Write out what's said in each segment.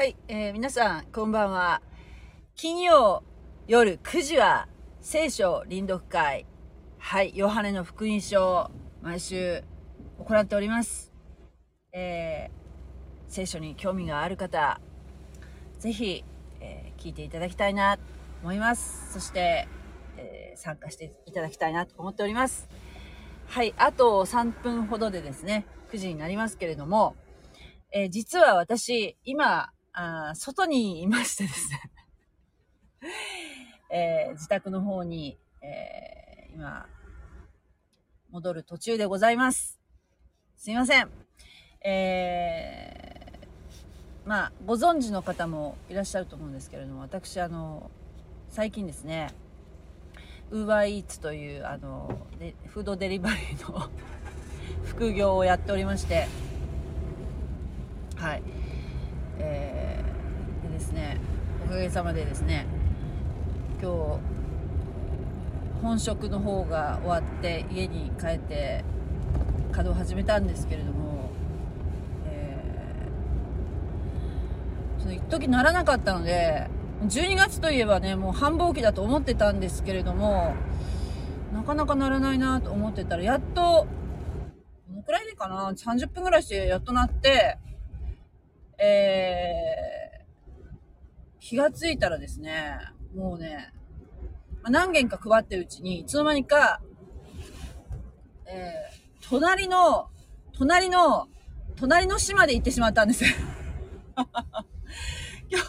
はい、皆さんこんばんは。金曜夜9時は聖書臨読会、はい、ヨハネの福音書を毎週行っております。聖書に興味がある方、ぜひ、聞いていただきたいなと思います。そして、参加していただきたいなと思っております。はい、あと3分ほどでですね、9時になりますけれども、実は私、今、外にいましてですね、自宅の方に、今戻る途中でございます。すいません。まあご存知の方もいらっしゃると思うんですけれども、私最近ですね、Uber Eats というフードデリバリーの副業をやっておりまして、はい、でですね、おかげさまでですね、今日本職の方が終わって家に帰って稼働を始めたんですけれども、その一時ならなかったので、12月といえばね、もう繁忙期だと思ってたんですけれども、なかなかならないなと思ってたら、やっとどのくらいでかな、30分ぐらいしてやっとなって、気がついたらですね、もうね、何軒か配ってるうちに、いつの間にか、隣の島で行ってしまったんですよ今日、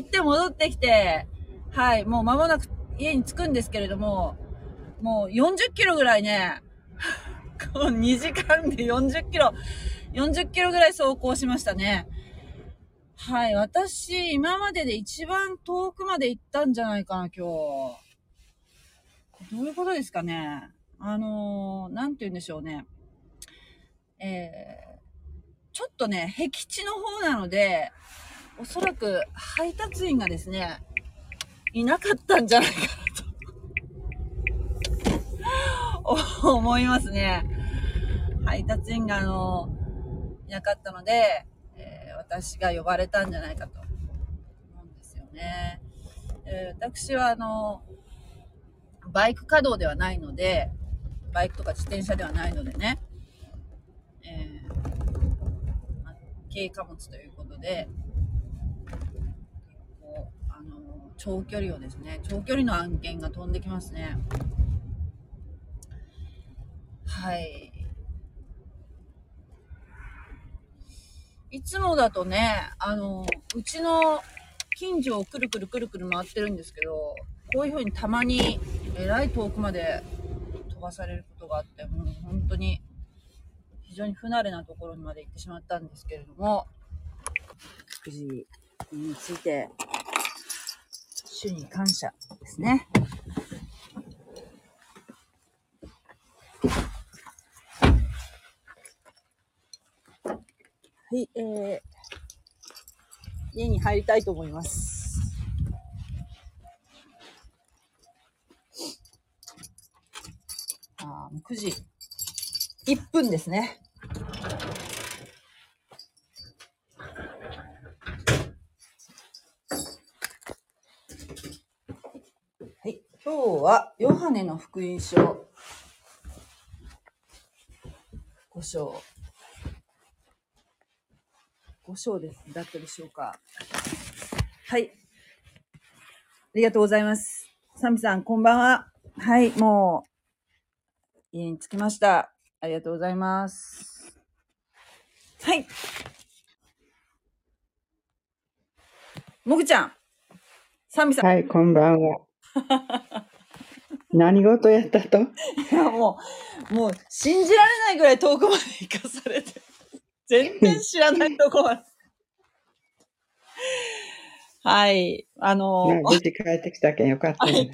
行って戻ってきて、はい、もう間もなく家に着くんですけれども、もう40キロぐらいね、この2時間で40キロぐらい走行しましたね。はい、私、今までで一番遠くまで行ったんじゃないかな、今日。どういうことですかね。なんて言うんでしょうね。ちょっとね、僻地の方なので、おそらく配達員がですね、いなかったんじゃないかなと、思いますね。配達員がいなかったので、私が呼ばれたんじゃないかと思うんですよね。私はバイク稼働ではないので、バイクとか自転車ではないのでね、軽貨物ということで、長距離の案件が飛んできますね。はい。いつもだとね、うちの近所をくるくる回ってるんですけど、こういう風にたまにえらい遠くまで飛ばされることがあって、もう本当に非常に不慣れなところにまで行ってしまったんですけれども、9時について主に感謝ですね。はい、家に入りたいと思います。もう9時1分ですね。はい、今日はヨハネの福音書5章です。だったでしょうか。はい。ありがとうございます。サミさん、こんばんは。はい、もう、家に着きました。ありがとうございます。はい。もぐちゃん、サミさん。はい、こんばんは。何事やったと？いや、もう、信じられないぐらい遠くまで行かされて。全然知らないところはい。無事帰ってきたけんよかった、ね。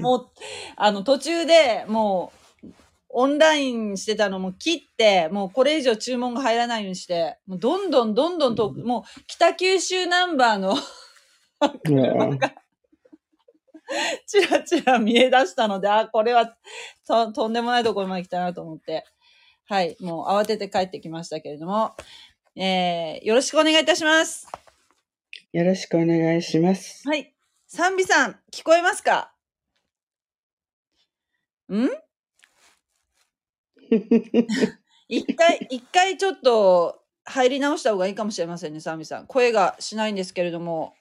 もう、途中でもう、オンラインしてたのも切って、もうこれ以上注文が入らないようにして、もうどんどんと、もう北九州ナンバーの車がちらちら見え出したので、あ、これはとんでもないところまで来たなと思って。はい、もう慌てて帰ってきましたけれども、よろしくお願いいたします。よろしくお願いします。はい。サンビさん、聞こえますか？ん？一回ちょっと入り直した方がいいかもしれませんね、サンビさん。声がしないんですけれども、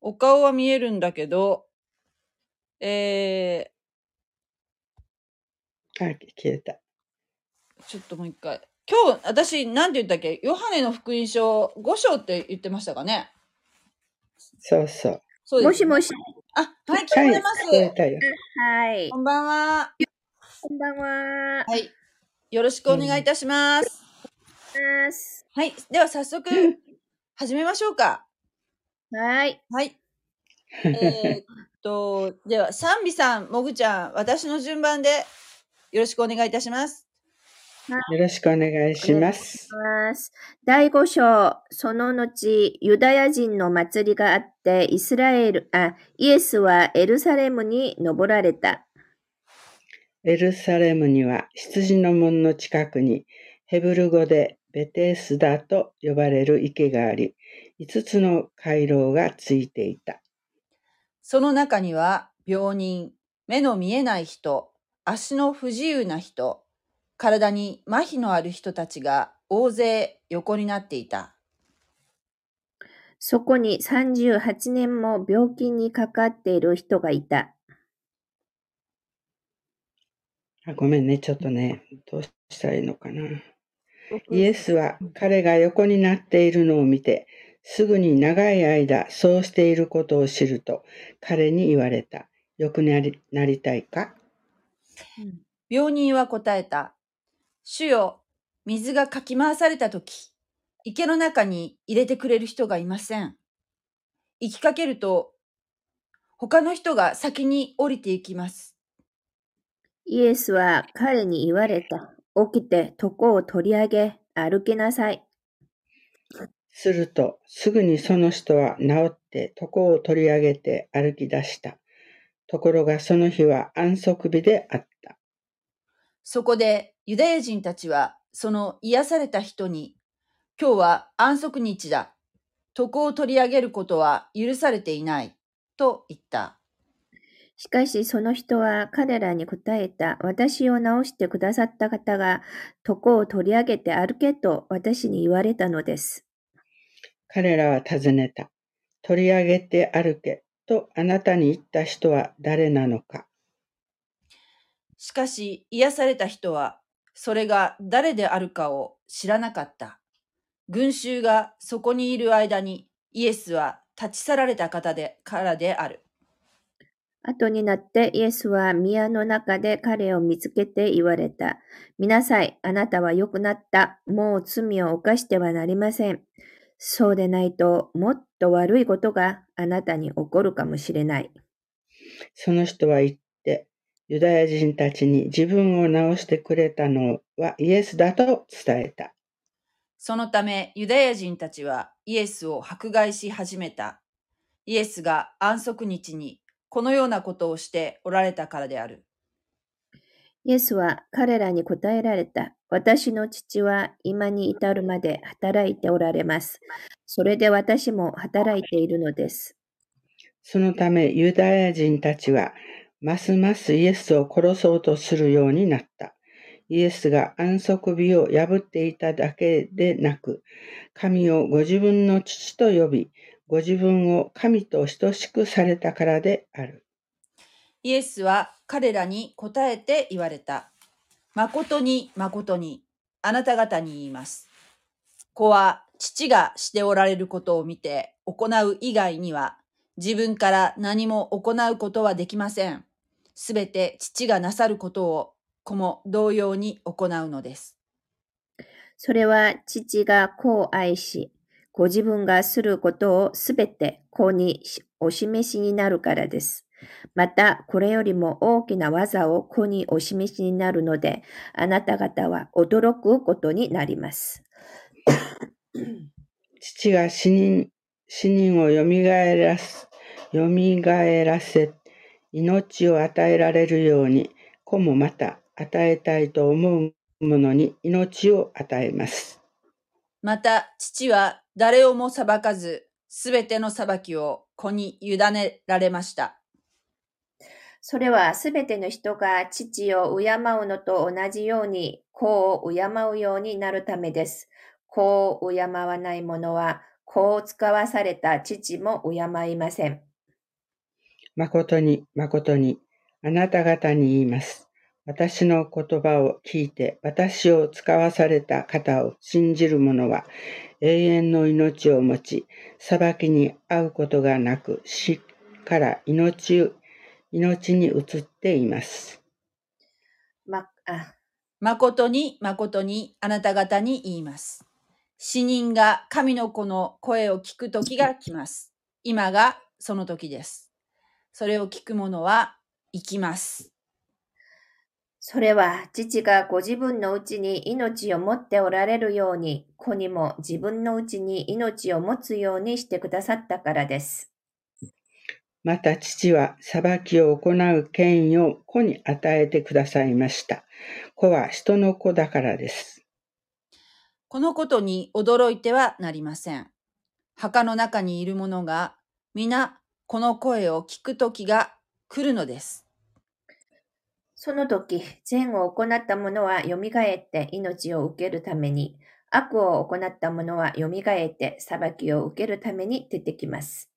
お顔は見えるんだけど、消えた。ちょっともう一回。今日、私、なんて言ったっけ？ヨハネの福音書5章って言ってましたかね？そうそう。そうですね。もしもし。あ、はい、聞こえます。はい。こんばんは。こんばんは。はい。よろしくお願いいたします。はい。では、早速、始めましょうか。はい。はい。では、サンビさん、モグちゃん、私の順番で、よろしくお願いいたします。よろしくお願いします。第5章、その後、ユダヤ人の祭りがあって、イエスはエルサレムに登られた。エルサレムには、羊の門の近くに、ヘブル語でベテスダと呼ばれる池があり、5つの回廊がついていた。その中には、病人、目の見えない人、足の不自由な人、体に麻痺のある人たちが大勢横になっていた。そこに38年も病気にかかっている人がいた。あ、ごめんね、ちょっとね、どうしたらいいのかな。イエスは彼が横になっているのを見て、すぐに長い間そうしていることを知ると、彼に言われた。横になりたいか？病人は答えた。主よ、水がかき回されたとき、池の中に入れてくれる人がいません。行きかけると、他の人が先に降りていきます。イエスは彼に言われた。起きて床を取り上げ、歩きなさい。すると、すぐにその人は治って床を取り上げて歩き出した。ところがその日は安息日であった。そこで、ユダヤ人たちは、その癒された人に、今日は安息日だ。床を取り上げることは許されていない。と言った。しかしその人は彼らに答えた。私を治してくださった方が、床を取り上げて歩けと私に言われたのです。彼らは尋ねた。取り上げて歩けとあなたに言った人は誰なのか。しかし癒された人は、それが誰であるかを知らなかった。群衆がそこにいる間に、イエスは立ち去られた方からである。後になってイエスは宮の中で彼を見つけて言われた。見なさい、あなたは良くなった。もう罪を犯してはなりません。そうでないと、もっと悪いことがあなたに起こるかもしれない。その人は言って、ユダヤ人たちに自分を治してくれたのはイエスだと伝えた。そのためユダヤ人たちはイエスを迫害し始めた。イエスが安息日にこのようなことをしておられたからである。イエスは彼らに答えられた。私の父は今に至るまで働いておられます。それで私も働いているのです。そのためユダヤ人たちはますますイエスを殺そうとするようになった。イエスが安息日を破っていただけでなく、神をご自分の父と呼び、ご自分を神と等しくされたからである。イエスは彼らに答えて言われた。誠に誠に、あなた方に言います。子は父がしておられることを見て行う以外には、自分から何も行うことはできません。すべて父がなさることを子も同様に行うのです。それは父が子を愛し、ご自分がすることをすべて子にお示しになるからです。またこれよりも大きな技を子にお示しになるので、あなた方は驚くことになります。父が死人をよみがえらせ、命を与えられるように、子もまた与えたいと思う者に命を与えます。また父は誰をも裁かず、すべての裁きを子に委ねられました。それはすべての人が父を敬うのと同じように子を敬うようになるためです。子を敬わない者は子を使わされた父も敬いません。誠に誠にあなた方に言います。私の言葉を聞いて私を使わされた方を信じる者は永遠の命を持ち、裁きに遭うことがなく死から命に移っています。誠に誠にあなた方に言います。死人が神の子の声を聞く時が来ます。今がその時です。それを聞く者は生きます。それは父がご自分のうちに命を持っておられるように、子にも自分のうちに命を持つようにしてくださったからです。また父は裁きを行う権威を子に与えてくださいました。子は人の子だからです。このことに驚いてはなりません。墓の中にいる者が皆この声を聞く時が来るのです。その時、善を行った者はよみがえって命を受けるために、悪を行った者はよみがえって裁きを受けるために出てきます。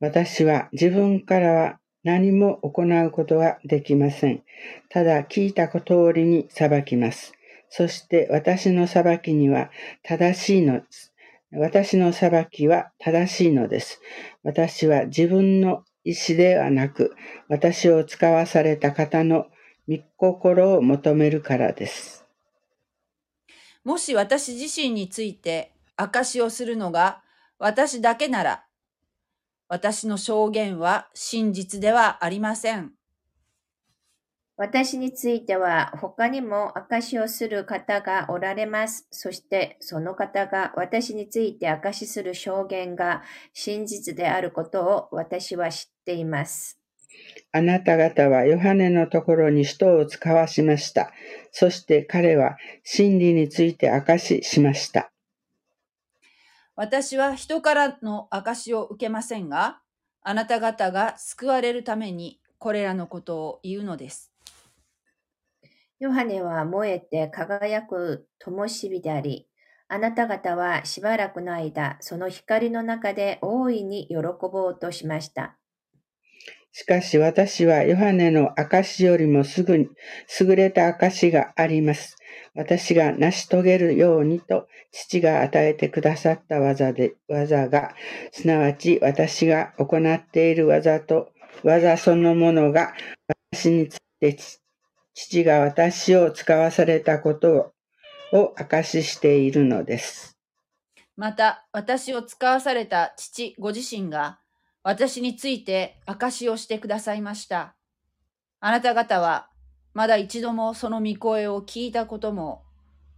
私は自分からは何も行うことができません。ただ聞いた通りに裁きます。そして私の裁きは正しいのです。私は自分の意思ではなく、私を使わされた方の御心を求めるからです。もし私自身について証しをするのが私だけなら、私の証言は真実ではありません。私については他にも証しをする方がおられます。そしてその方が私について証しする証言が真実であることを私は知っています。あなた方はヨハネのところに人を使わしました。そして彼は真理について証ししました。私は人からの証しを受けませんが、あなた方が救われるためにこれらのことを言うのです。ヨハネは燃えて輝く灯火であり、あなた方はしばらくの間、その光の中で大いに喜ぼうとしました。しかし私はヨハネの証しよりも優れた証しがあります。私が成し遂げるようにと父が与えてくださった技が、すなわち私が行っている技そのものが、私について父が私を使わされたことを証ししているのです。また私を使わされた父ご自身が、私について証しをしてくださいました。あなた方はまだ一度もその御声を聞いたことも、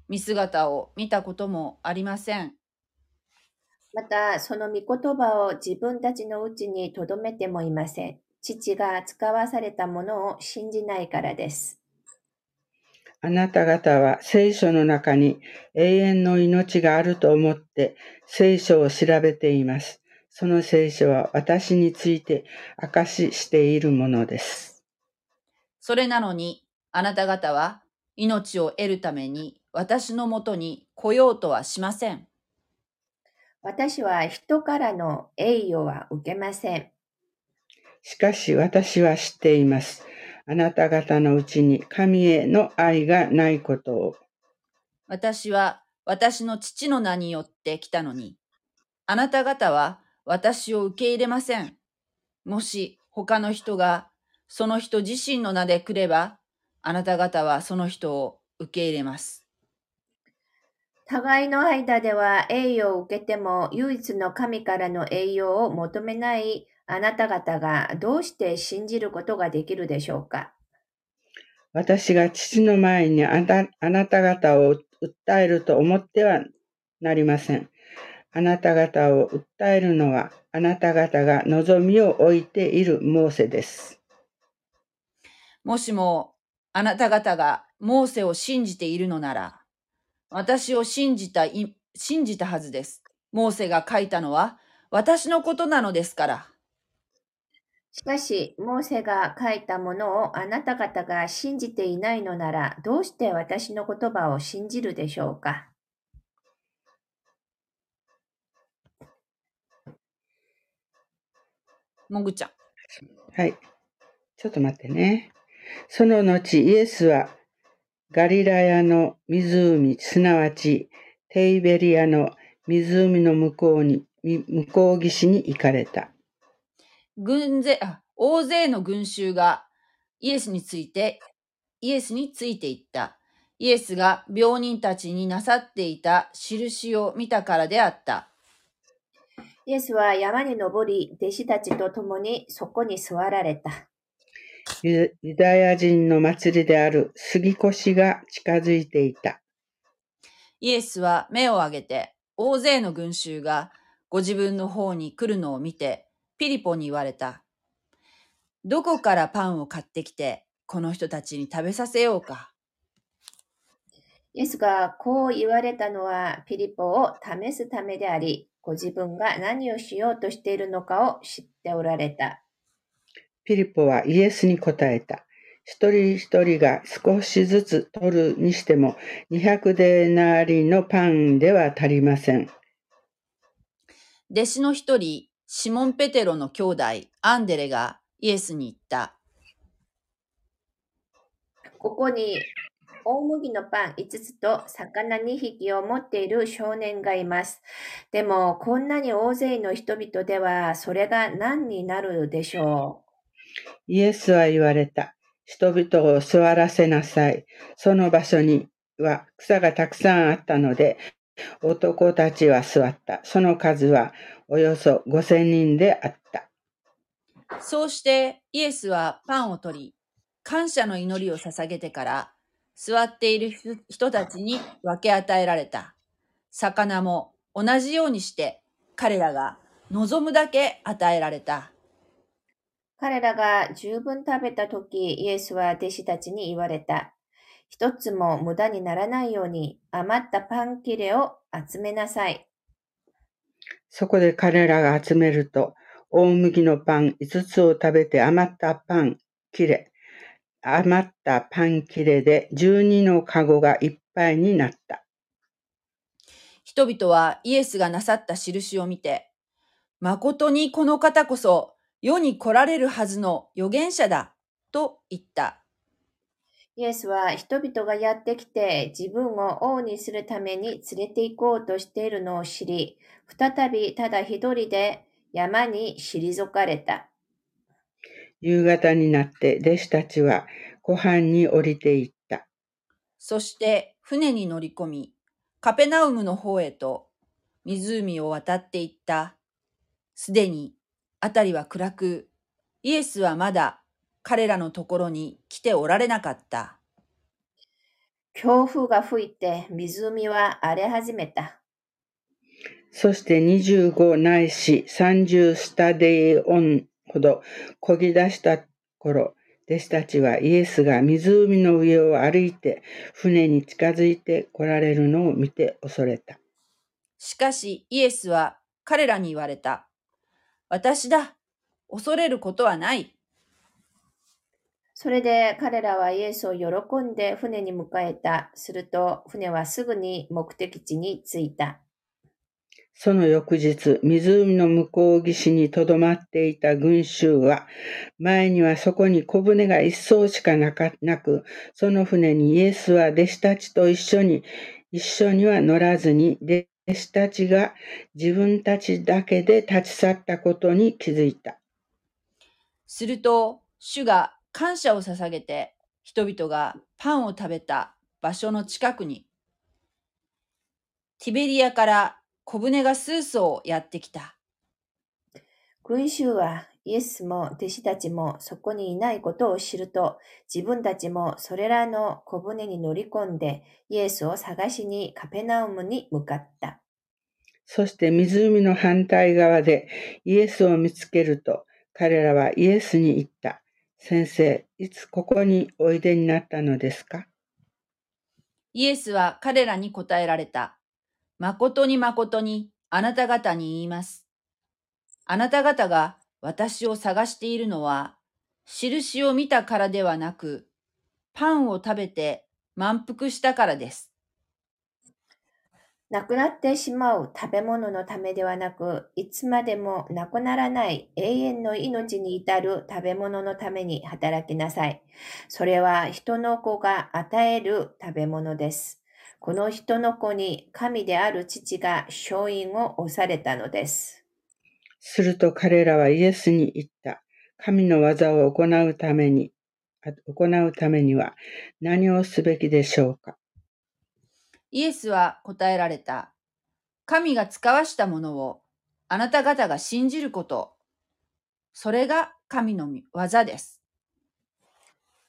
見姿を見たこともありません。またその御言葉を自分たちのうちにとどめてもいません。父が使わされたものを信じないからです。あなた方は聖書の中に永遠の命があると思って聖書を調べています。その聖書は私について証ししているものです。それなのに、あなた方は命を得るために私のもとに来ようとはしません。私は人からの栄誉は受けません。しかし私は知っています。あなた方のうちに神への愛がないことを。私は私の父の名によって来たのに、あなた方は私を受け入れません。もし他の人がその人自身の名で来れば、あなた方はその人を受け入れます。互いの間では栄誉を受けても唯一の神からの栄誉を求めないあなた方がどうして信じることができるでしょうか。私が父の前にあなた方を訴えると思ってはなりません。あなた方を訴えるのは、あなた方が望みを置いているモーセです。もしもあなた方がモーセを信じているのなら、私を信じた信じたはずです。モーセが書いたのは私のことなのですから。しかし、モーセが書いたものをあなた方が信じていないのなら、どうして私の言葉を信じるでしょうか。もぐちゃん。はい。ちょっと待ってね。その後、イエスはガリラヤの湖、すなわちテイベリアの湖の向こう岸に行かれた。大勢の群衆がイエスについていった。イエスが病人たちになさっていた印を見たからであった。イエスは山に登り、弟子たちと共にそこに座られた。ユダヤ人の祭りである杉越が近づいていた。イエスは目を上げて、大勢の群衆がご自分の方に来るのを見て、ピリポに言われた。どこからパンを買ってきて、この人たちに食べさせようか。イエスがこう言われたのは、ピリポを試すためであり、ご自分が何をしようとしているのかを知っておられた。ピリポはイエスに答えた。一人一人が少しずつ取るにしても、200デナリのパンでは足りません。弟子の一人、シモン・ペテロの兄弟、アンデレがイエスに言った。ここに大麦のパン5つと魚2匹を持っている少年がいます。でも、こんなに大勢の人々では、それが何になるでしょう。イエスは言われた。人々を座らせなさい。その場所には草がたくさんあったので、男たちは座った。その数はおよそ5000人であった。そうしてイエスはパンを取り、感謝の祈りを捧げてから、座っている人たちに分け与えられた。魚も同じようにして、彼らが望むだけ与えられた。彼らが十分食べたとき、イエスは弟子たちに言われた。一つも無駄にならないように余ったパン切れを集めなさい。そこで彼らが集めると、大麦のパン5つを食べて余ったパン切れで12のカゴがいっぱいになった。人々はイエスがなさった印を見て、誠にこの方こそ世に来られるはずの預言者だと言った。イエスは人々がやってきて自分を王にするために連れて行こうとしているのを知り、再びただ一人で山に退かれた。夕方になって弟子たちは湖畔に降りていった。そして船に乗り込み、カペナウムの方へと湖を渡っていった。すでにあたりは暗く、イエスはまだ彼らのところに来ておられなかった。強風が吹いて湖は荒れ始めた。そして25ないし30スタデイオンほど漕ぎ出した頃、弟子たちはイエスが湖の上を歩いて船に近づいて来られるのを見て恐れた。しかしイエスは彼らに言われた。私だ。恐れることはない。それで彼らはイエスを喜んで船に迎えた。すると船はすぐに目的地に着いた。その翌日、湖の向こう岸にとどまっていた群衆は、前にはそこに小舟が一艘しかなく、その船にイエスは弟子たちと一緒には乗らずに、弟子たちが自分たちだけで立ち去ったことに気づいた。すると主が感謝を捧げて、人々がパンを食べた場所の近くに、ティベリアから小舟が数艘やってきた。群衆はイエスも弟子たちもそこにいないことを知ると、自分たちもそれらの小舟に乗り込んで、イエスを探しにカペナウムに向かった。そして湖の反対側でイエスを見つけると、彼らはイエスに言った。先生、いつここにおいでになったのですか？イエスは彼らに答えられた。誠に誠にあなた方に言います。あなた方が私を探しているのは、印を見たからではなく、パンを食べて満腹したからです。なくなってしまう食べ物のためではなく、いつまでもなくならない永遠の命に至る食べ物のために働きなさい。それは人の子が与える食べ物です。この人の子に神である父が勝因を押されたのです。すると彼らはイエスに言った。神の技を行うためには何をすべきでしょうか。イエスは答えられた。神が使わしたものをあなた方が信じること。それが神の技です。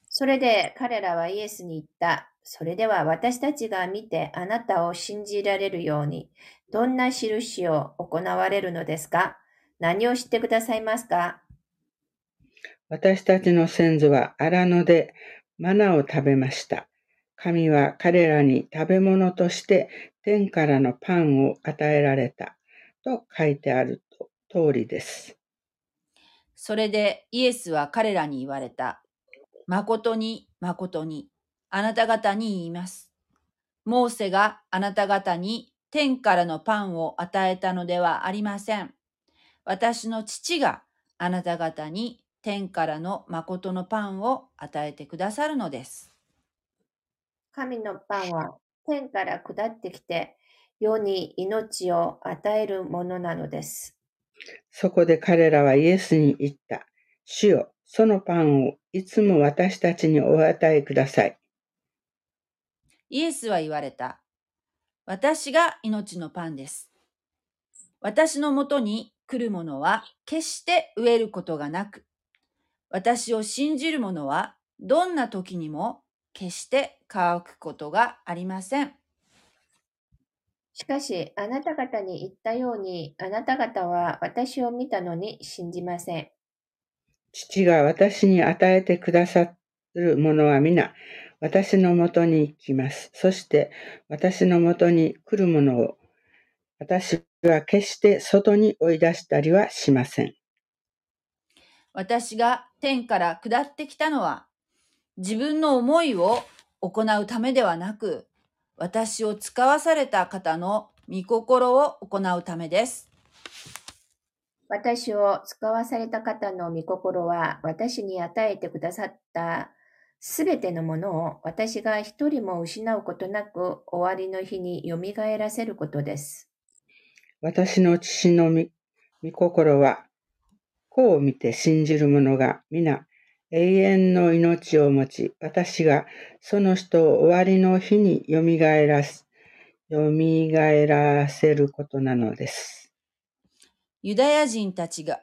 それで彼らはイエスに言った。それでは私たちが見てあなたを信じられるように、どんな印を行われるのですか？何をしてくださいますか？私たちの先祖は荒野でマナを食べました。神は彼らに食べ物として天からのパンを与えられたと書いてある通りです。それでイエスは彼らに言われた。誠に誠に。あなた方に言います。モーセがあなた方に天からのパンを与えたのではありません。私の父があなた方に天からの誠のパンを与えてくださるのです。神のパンは天から下ってきて、世に命を与えるものなのです。そこで彼らはイエスに言った。主よ、そのパンをいつも私たちにお与えください。イエスは言われた。私が命のパンです。私のもとに来る者は決して飢えることがなく、私を信じる者はどんな時にも決して乾くことがありません。しかし、あなた方に言ったように、あなた方は私を見たのに信じません。父が私に与えてくださる者は皆、私のもとに来ます。そして私のもとに来るものを私は決して外に追い出したりはしません。私が天から下ってきたのは自分の思いを行うためではなく、私を使わされた方の御心を行うためです。私を使わされた方の御心は私に与えてくださったすべてのものを私が一人も失うことなく終わりの日によみがえらせることです。私の父の御心は、子を見て信じる者が皆永遠の命を持ち、私がその人を終わりの日によみがえらせることなのです。ユダヤ人たちは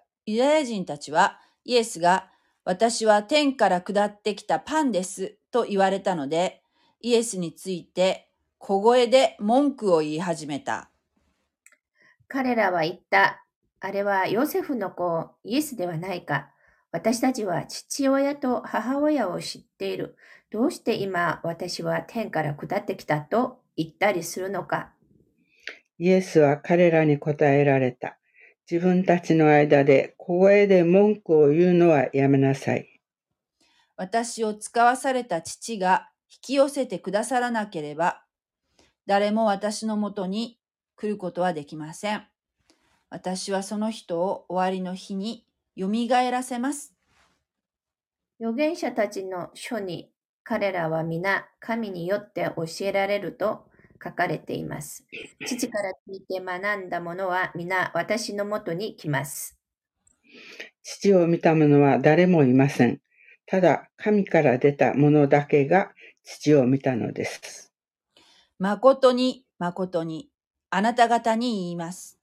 イエスが私は天から下ってきたパンですと言われたので、イエスについて小声で文句を言い始めた。彼らは言った。あれはヨセフの子、イエスではないか。私たちは父親と母親を知っている。どうして今私は天から下ってきたと言ったりするのか。イエスは彼らに答えられた。自分たちの間で小声で文句を言うのはやめなさい。私を使わされた父が引き寄せてくださらなければ、誰も私のもとに来ることはできません。私はその人を終わりの日によみがえらせます。預言者たちの書に、彼らは皆神によって教えられると、書かれています。父から聞いて学んだものは皆私のもとに来ます。父を見たものは誰もいません。ただ神から出たものだけが父を見たのです。誠に誠にあなた方に言います。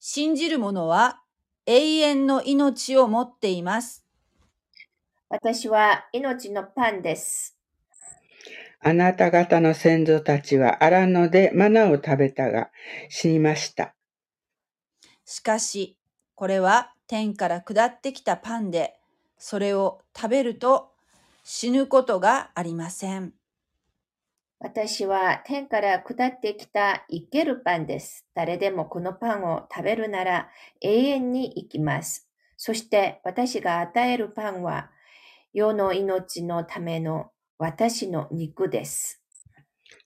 信じる者は永遠の命を持っています。私は命のパンです。あなた方の先祖たちは荒野でマナを食べたが死にました。しかし、これは天から下ってきたパンで、それを食べると死ぬことがありません。私は天から下ってきた生けるパンです。誰でもこのパンを食べるなら永遠に生きます。そして私が与えるパンは世の命のための私の肉です。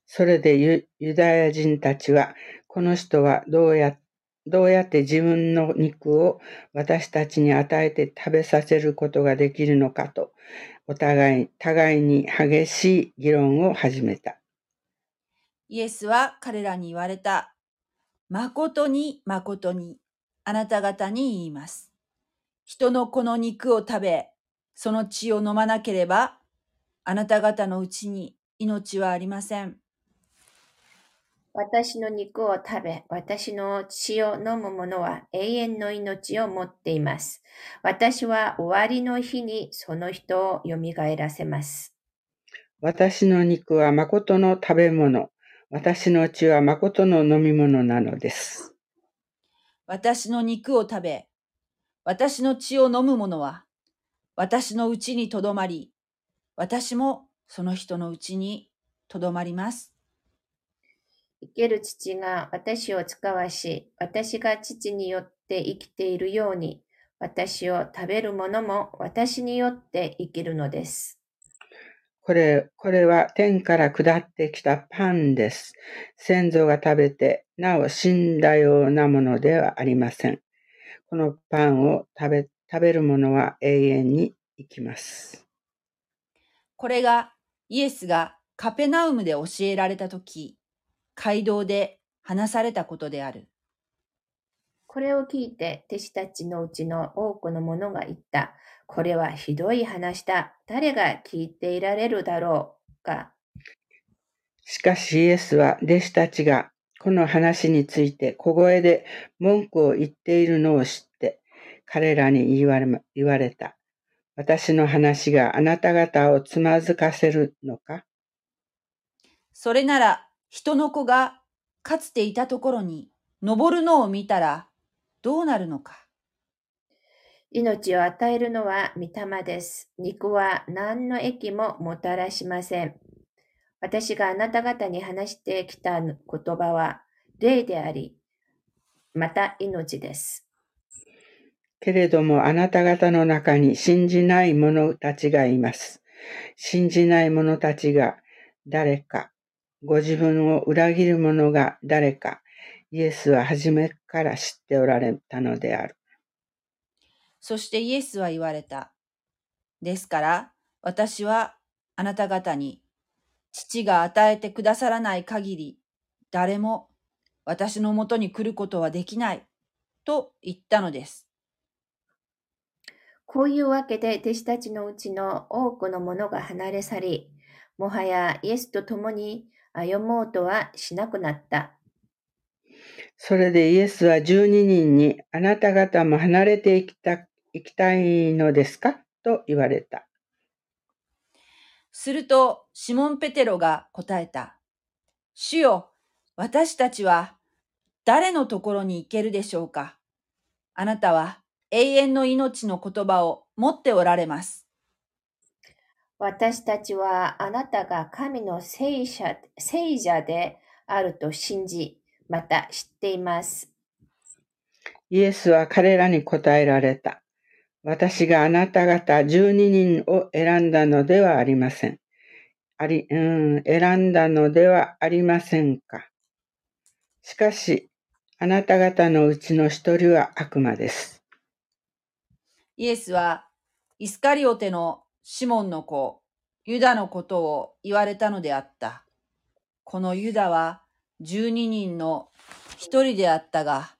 それで ユダヤ人たちは、この人はどうやって自分の肉を私たちに与えて食べさせることができるのかと、お互いに激しい議論を始めた。イエスは彼らに言われた。誠に誠に、あなた方に言います。人の子の肉を食べ、その血を飲まなければ、あなた方のうちに命はありません。私の肉を食べ、私の血を飲む者は永遠の命を持っています。私は終わりの日にその人をよみがえらせます。私の肉は誠の食べ物、私の血は誠の飲み物なのです。私の肉を食べ、私の血を飲む者は、私のうちにとどまり、私もその人のうちにとどまります。生ける父が私を使わし、私が父によって生きているように、私を食べる者も私によって生きるのです。これは天から下ってきたパンです。先祖が食べて、なお死んだようなものではありません。このパンを食べる者は永遠に生きます。これがイエスがカペナウムで教えられたとき、街道で話されたことである。これを聞いて弟子たちのうちの多くの者が言った。これはひどい話だ。誰が聞いていられるだろうか。しかしイエスは弟子たちがこの話について小声で文句を言っているのを知って、彼らに言われた。私の話があなた方をつまずかせるのか。それなら、人の子がかつていたところに登るのを見たらどうなるのか。命を与えるのは御霊です。肉は何の益ももたらしません。私があなた方に話してきた言葉は霊であり、また命です。けれどもあなた方の中に信じない者たちがいます。信じない者たちが誰か、ご自分を裏切る者が誰か、イエスは初めから知っておられたのである。そしてイエスは言われた。ですから、私はあなた方に、父が与えてくださらない限り、誰も私のもとに来ることはできない、と言ったのです。こういうわけで、弟子たちのうちの多くの者が離れ去り、もはやイエスと共に歩もうとはしなくなった。それでイエスは12人に、あなた方も離れていきたいのですかと言われた。するとシモン・ペテロが答えた。主よ、私たちは誰のところに行けるでしょうか。あなたは永遠の命の言葉を持っておられます。私たちはあなたが神の聖者であると信じ、また知っています。イエスは彼らに答えられた。私があなた方12人を選んだのではありませんか。しかし、あなた方のうちの1人は悪魔です。イエスはイスカリオテのシモンの子、ユダのことを言われたのであった。このユダは12人の1人であったが、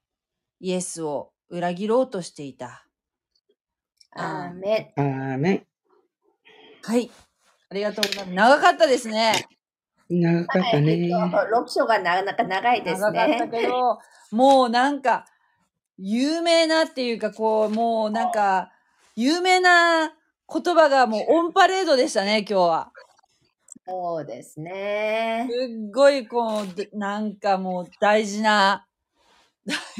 イエスを裏切ろうとしていた。アーメン。アーメン。はい。ありがとうございます。長かったですね。長かったね。6章がなかなか長いですね。長かったけど、もうなんか、有名なっていうか、こう、もうなんか、有名な言葉がもうオンパレードでしたね、今日は。そうですね。すっごいこう、なんかもう大事なっ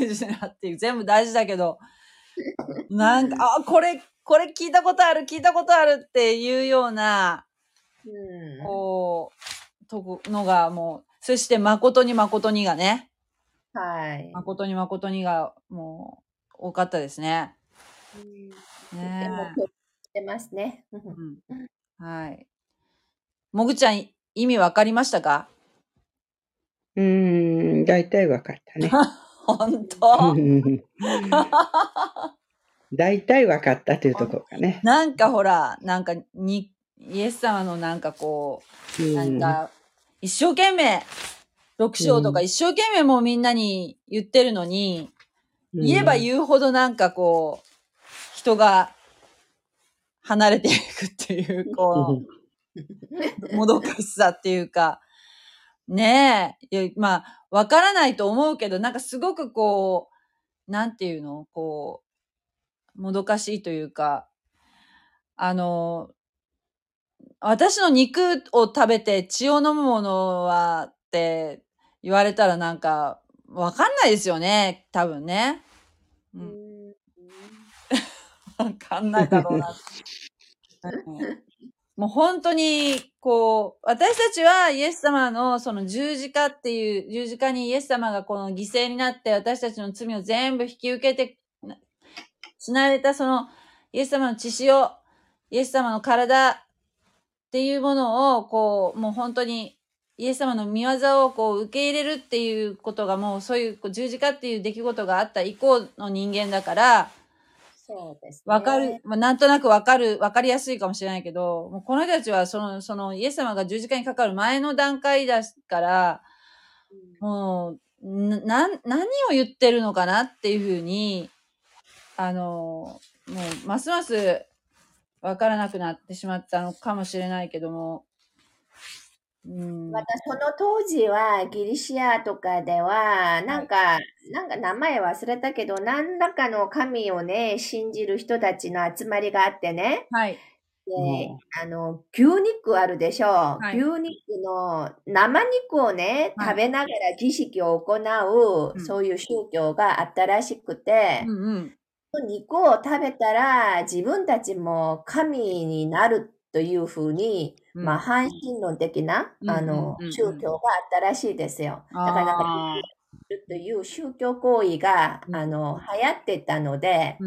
ていう、全部大事だけど、なんか、あ、これ聞いたことあるっていうような、こう、のがもう、そして誠に誠にがね。はい。誠に誠にがもう多かったですね。ねえ。してますね。うん、はい。もぐちゃん、意味わかりましたか？大体わかったね。本当？大体わかったというところかね。なんかほら、なんかにイエス様のなんかこう、なんか一生懸命、6章とか一生懸命もうみんなに言ってるのに、言えば言うほどなんかこう、人が離れていくっていう、こう、もどかしさっていうか、ねえ、まあ、わからないと思うけど、なんかすごくこう、なんていうの？こう、もどかしいというか、私の肉を食べて血を飲むものはって言われたらなんかわかんないですよね、多分ね。うん、わかんないだろうな。もう本当にこう、私たちはイエス様のその十字架っていう、十字架にイエス様がこの犠牲になって私たちの罪を全部引き受けて、死なれたそのイエス様の血潮、イエス様の体、っていうものを、こう、もう本当に、イエス様の御業をこう受け入れるっていうことが、もうそういう十字架っていう出来事があった以降の人間だから、そうですね。わかる、まあ、なんとなくわかりやすいかもしれないけど、もうこの人たちはそのイエス様が十字架にかかる前の段階だから、もう、何を言ってるのかなっていうふうに、もう、ますます、わからなくなってしまったのかもしれないけども、またその当時はギリシアとかではなんか名前忘れたけど何らかの神をね信じる人たちの集まりがあってね、はい、で、牛肉あるでしょう、はい、牛肉の生肉をね食べながら儀式を行う、はい、そういう宗教があったらしくて、肉を食べたら自分たちも神になるというふうに、まあ、半神論的な、宗教があったらしいですよ。だからなんかという宗教行為が、流行ってたので、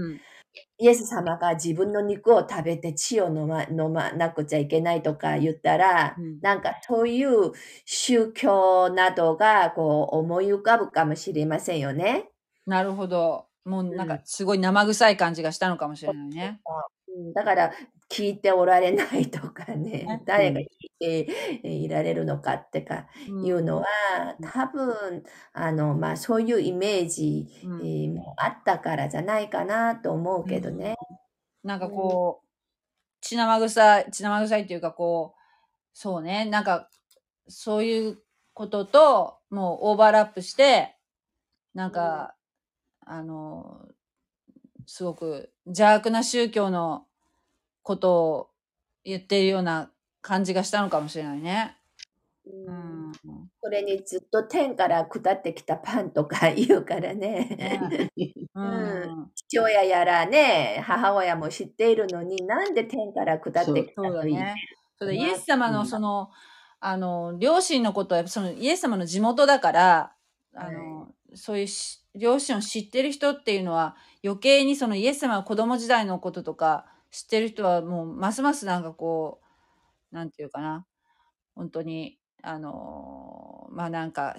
イエス様が自分の肉を食べて血を飲まなくちゃいけないとか言ったら、なんかそういう宗教などがこう思い浮かぶかもしれませんよね。なるほど。もうなんかすごい生臭い感じがしたのかもしれないね。だから聞いておられないとかね、誰が聞いていられるのかってかいうのは、多分まあそういうイメージもあったからじゃないかなと思うけどね。なんかこう血生臭いっていうかこうそうね、なんかそういうことともうオーバーラップしてなんか。すごく邪悪な宗教のことを言っているような感じがしたのかもしれないね。それにずっと天から下ってきたパンとか言うからね。父親やらね、母親も知っているのに、なんで天から下ってきたのに。それでイエス様のその、両親のことは、そのイエス様の地元だから、そういう両親を知ってる人っていうのは余計にそのイエス様の子供時代のこととか知ってる人はもうますますなんかこうなんていうかな、本当にまあなんか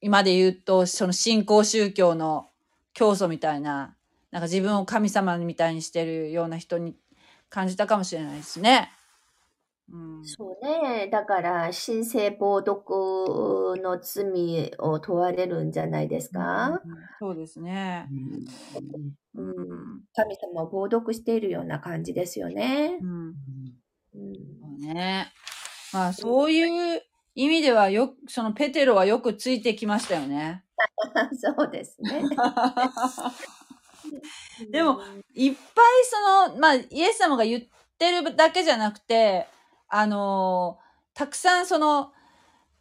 今で言うとその新興宗教の教祖みたいな、なんか自分を神様みたいにしてるような人に感じたかもしれないですね。そうね。だから神聖暴読の罪を問われるんじゃないですか。そうですね。神様を暴読しているような感じですよね。そうね。まあそういう意味ではそのペテロはよくついてきましたよね。そうですね。でもいっぱいまあイエス様が言ってるだけじゃなくて。たくさんその、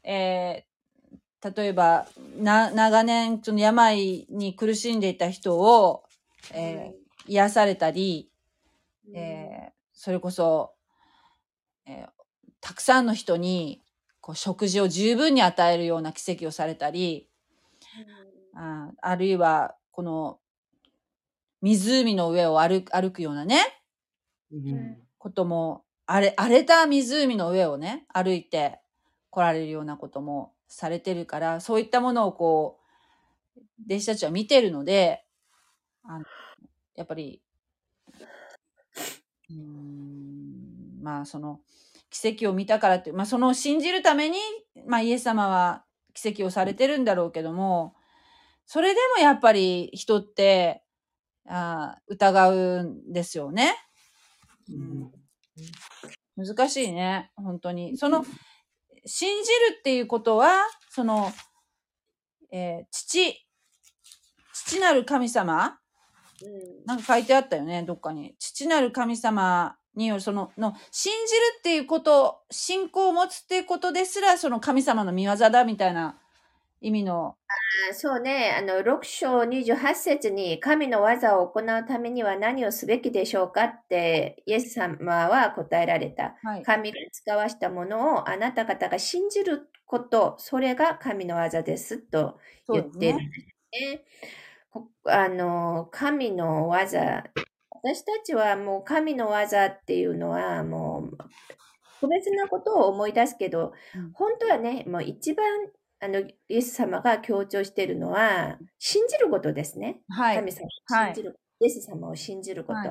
例えば長年その病に苦しんでいた人を、癒されたり、それこそ、たくさんの人にこう食事を十分に与えるような奇跡をされたり、あるいはこの湖の上を歩くようなね、ことも、荒れた湖の上をね、歩いて来られるようなこともされてるから、そういったものをこう、弟子たちは見てるので、やっぱり、まあその奇跡を見たからって、まあその信じるために、まあイエス様は奇跡をされてるんだろうけども、それでもやっぱり人って、疑うんですよね。難しいね、本当に。その、信じるっていうことは、その、父なる神様、なんか書いてあったよね、どっかに。父なる神様による、その、信じるっていうこと、信仰を持つっていうことですら、その神様の御業だみたいな意味の。そうね、6章28節に神の技を行うためには何をすべきでしょうかってイエス様は答えられた、はい、神が使わしたものをあなた方が信じること、それが神の技ですと言ってるんですね。神の技、私たちはもう神の技っていうのはもう特別なことを思い出すけど、本当はね、もう一番イエス様が強調しているのは信じることですね。はい、神様を信じる、はい、イエス様を信じること、はい。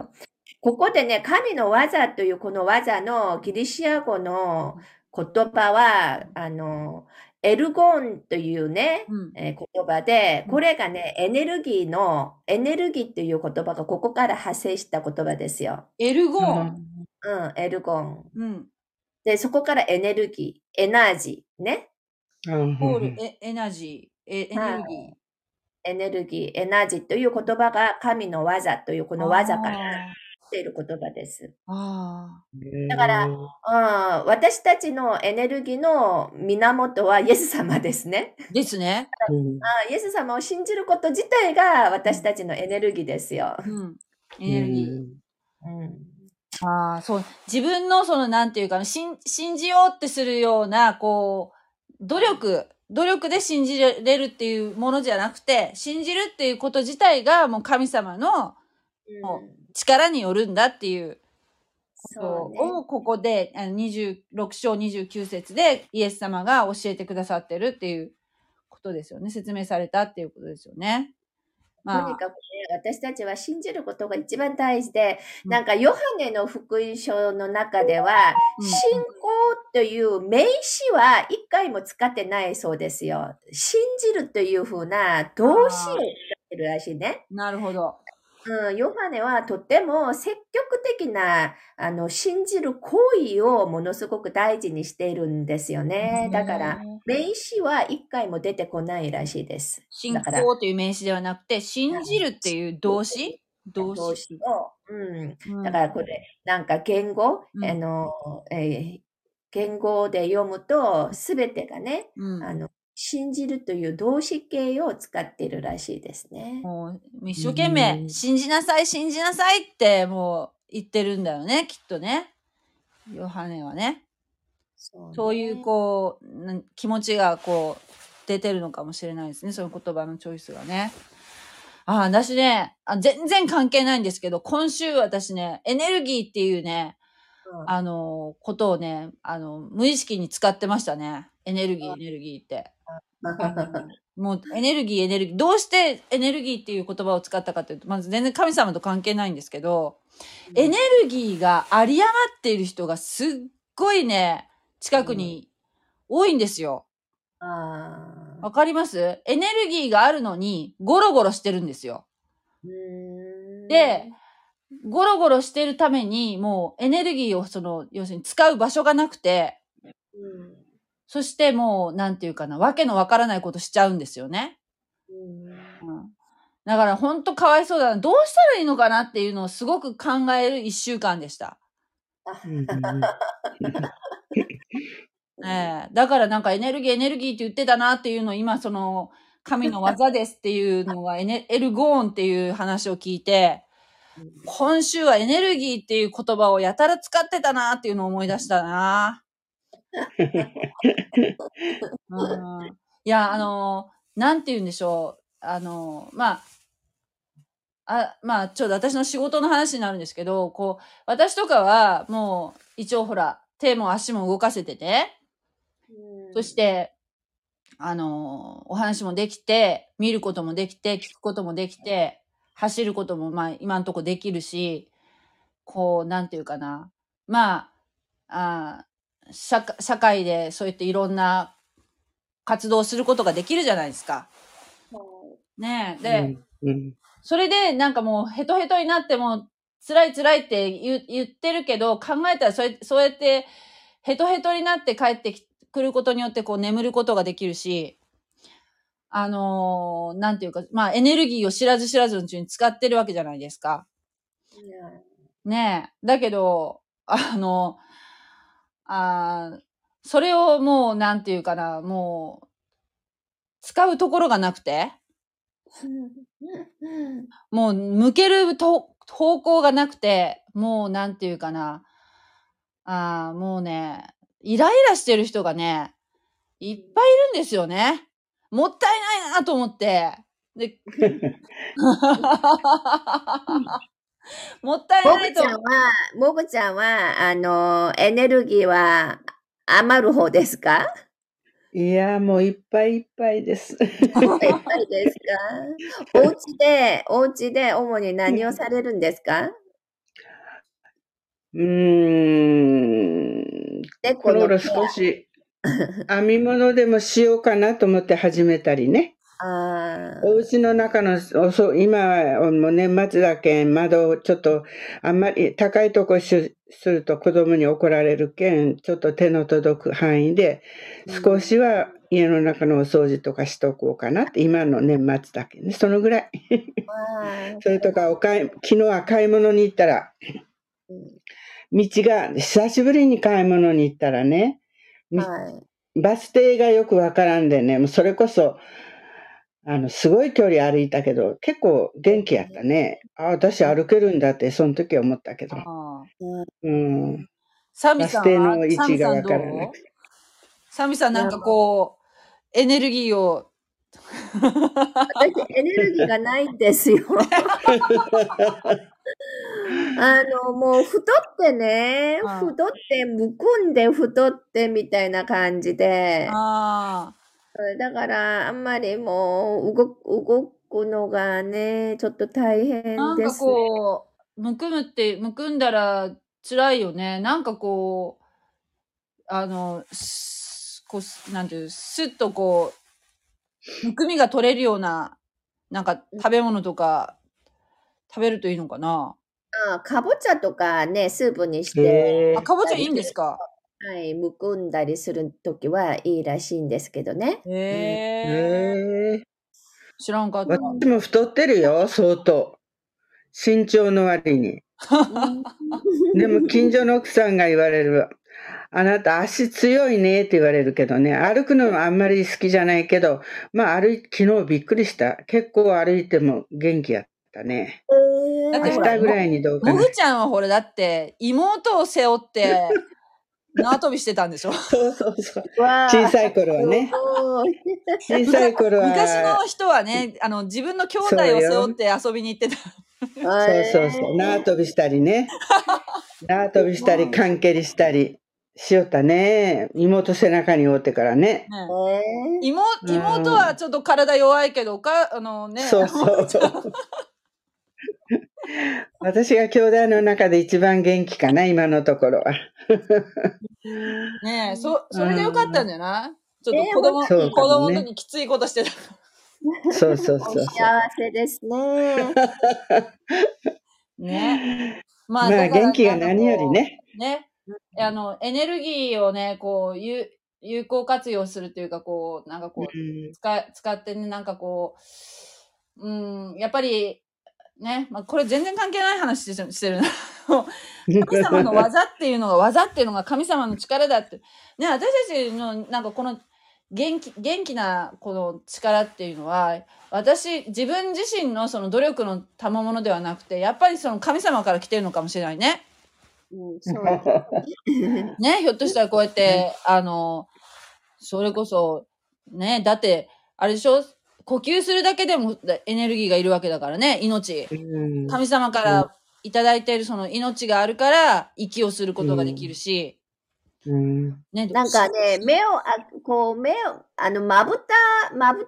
ここでね、神の技というこの技のギリシア語の言葉はエルゴンというね、言葉で、これがね、エネルギーという言葉がここから派生した言葉ですよ。エルゴン。エルゴン。で、そこからエネルギー、エナジーね。エナジーという言葉が神の技というこの技から来ている言葉です。だから、私たちのエネルギーの源はイエス様ですね。ですね。イエス様を信じること自体が私たちのエネルギーですよ。エネルギー。そう。自分のそのなんていうか、信じようってするようなこう。努力で信じれるっていうものじゃなくて、信じるっていうこと自体がもう神様のもう力によるんだっていうことをここで26章29節でイエス様が教えてくださってるっていうことですよね。説明されたっていうことですよね。とにかくね、私たちは信じることが一番大事で、なんかヨハネの福音書の中では、信仰という名詞は一回も使ってないそうですよ。信じるというふうな動詞を使ってるらしいね。なるほど。ヨハネはとても積極的な信じる行為をものすごく大事にしているんですよね。だから名詞は一回も出てこないらしいです。信仰という名詞ではなくて、信じるっていう動詞だから、これなんか言語で読むと全てがね、信じるという動詞形を使っているらしいですね。もう一生懸命信じなさいってもう言ってるんだよね、きっとね、ヨハネはね。そういうこう気持ちがこう出てるのかもしれないですね、その言葉のチョイスがね。私ね、全然関係ないんですけど、今週私ね、エネルギーっていうね、ことをね、無意識に使ってましたね。エネルギーって。もうエネルギー。どうしてエネルギーっていう言葉を使ったかというと、まず全然神様と関係ないんですけど、エネルギーが有り余っている人がすっごいね、近くに多いんですよ。わかります？エネルギーがあるのに、ゴロゴロしてるんですよ。で、ゴロゴロしてるために、もうエネルギーを要するに使う場所がなくて、そしてもう、なんていうかな、わけのわからないことしちゃうんですよね。だから本当かわいそうだな。どうしたらいいのかなっていうのをすごく考える一週間でした。だからなんかエネルギーって言ってたなっていうのを今その神の技ですっていうのがエルゴーンっていう話を聞いて、今週はエネルギーっていう言葉をやたら使ってたなっていうのを思い出したな。うん、いや、なんて言うんでしょう。まあ、ちょっと私の仕事の話になるんですけど、こう、私とかは、もう、一応ほら、手も足も動かせてね。そして、お話もできて、見ることもできて、聞くこともできて、走ることも、まあ、今んとこできるし、こう、なんていうかな。まあ、社会でそうやっていろんな活動をすることができるじゃないですか。ねえ。で、それでなんかもうヘトヘトになっても辛い辛いって言ってるけど、考えたらそうやってヘトヘトになって帰ってくることによってこう眠ることができるし、なんていうか、まあエネルギーを知らず知らずのうちに使ってるわけじゃないですか。ねえ。だけど、それをもうなんていうかな、もう使うところがなくて、もう向ける方向がなくて、もうなんていうかな、もうね、イライラしてる人がね、いっぱいいるんですよね。もったいないなと思って。で、もったいないと。もぐちゃんは、エネルギーは余る方ですか？いや、もういっぱいいっぱいです。いっぱいですか？お家で主に何をされるんですか？この頃少し編み物でもしようかなと思って始めたりね。お家の中の、今はもう年末だけん、窓をちょっとあんまり高いとこすると子供に怒られるけん、ちょっと手の届く範囲で少しは家の中のお掃除とかしとこうかなって、今の年末だけね、そのぐらい。それとか、昨日は買い物に行ったら、道が、久しぶりに買い物に行ったらね、バス停がよくわからんでね、もうそれこそすごい距離歩いたけど、結構元気やったね。私歩けるんだって、その時思ったけど。サミさんは、バス停の位置がわからなくて。サミさん、なんかこう、エネルギーを。私、エネルギーがないんですよ。もう太って、むくんで太ってみたいな感じで。だからあんまりもう動くのがね、ちょっと大変ですね。なんかこう、むくんだら辛いよね。なんかこう、なんていう、スッとこう、むくみが取れるような、なんか食べ物とか食べるといいのかな。かぼちゃとかね、スープにして。かぼちゃいいんですか？はい、むくんだりするときはいいらしいんですけどね。知らんかった。私も太ってるよ、相当。身長の割に。でも近所の奥さんが言われる。あなた足強いねって言われるけどね、歩くのもあんまり好きじゃないけど、まあ昨日びっくりした。結構歩いても元気やったね。だって明日ぐらいにどうかな。もぐちゃんはほら、だって妹を背負って、縄跳びしてたんでしょ？そう。小さい頃はね。昔の人はね、自分の兄弟を背負って遊びに行ってた。そう。縄跳びしたりね。缶蹴りしたりしよったね。妹背中に負ってからね。妹はちょっと体弱いけど、そう。私が兄弟の中で一番元気かな、今のところは。ねえ、それでよかったんじゃない？ちょっと子供の時きついことしてた。そう。幸せですね。ね。まあ元気が何よりね。ね。エネルギーをね、こう有効活用するというか、こうなんかこう、使ってね、なんかこう、やっぱり。ね、まあ、これ全然関係ない話してるな。神様の技っていうのが、神様の力だって。ね、私たちの、なんかこの元気なこの力っていうのは、自分自身のその努力の賜物ではなくて、やっぱりその神様から来てるのかもしれないね。うん、そうね、ひょっとしたらこうやって、それこそ、ね、だって、あれでしょ、呼吸するだけでもエネルギーがいるわけだからね、命。うん、神様からいただいているその命があるから、息をすることができるし。うん、ね、なんかね、まぶ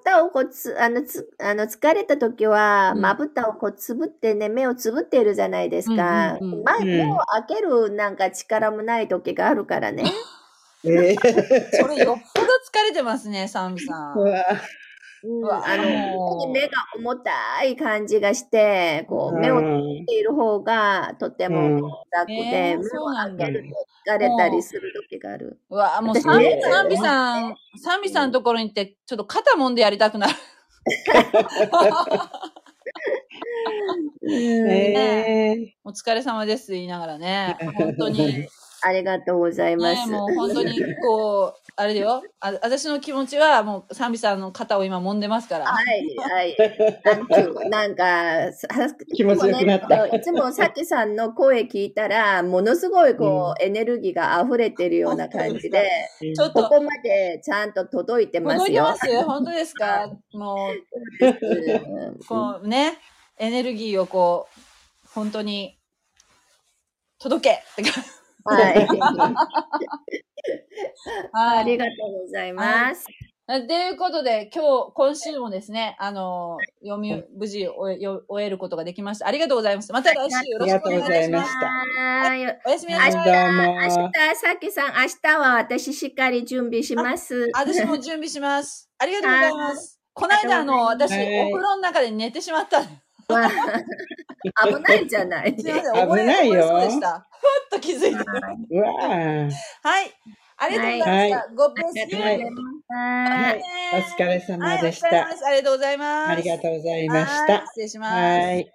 たをこう疲れた時は、まぶたをこうつぶってね、目をつぶっているじゃないですか。目を開けるなんか力もない時があるからね。それよっぽど疲れてますね、サムさん。目が重たい感じがして、こう目を閉じている方がとても楽で、目を開けると疲れたりする時がある。うわ、もうサンビさんのところに行って、ちょっと肩もんでやりたくなる。お疲れ様です言いながらね、本当に。ありがとうございます。もう本当にこうあれだよ。私の気持ちはもうサンビさんの肩を今揉んでますから。はいはい。なんか気持ちよくなった。いつもさきさんの声聞いたらものすごいこう、エネルギーが溢れてるような感じで、ちょっとここまでちゃんと届いてますよ。届いてます。本当ですか。もうこうね、エネルギーをこう本当に届けってか。はい。ありがとうございます。ということで、今週もですね、無事終えることができました。ありがとうございます。また来週よろしくお願いします。おやすみなさい。明日、さきさん、明日は私しっかり準備します。私も準備します。ありがとうございます。この間、私、お風呂の中で寝てしまった。危ないじゃない。すみません、危ないよ。ふっと気づいて。はい、ありがとうございました。ごっぺんす。はい、お疲れ様でした。ありがとうございます。ありがとうございました。失礼します。はい。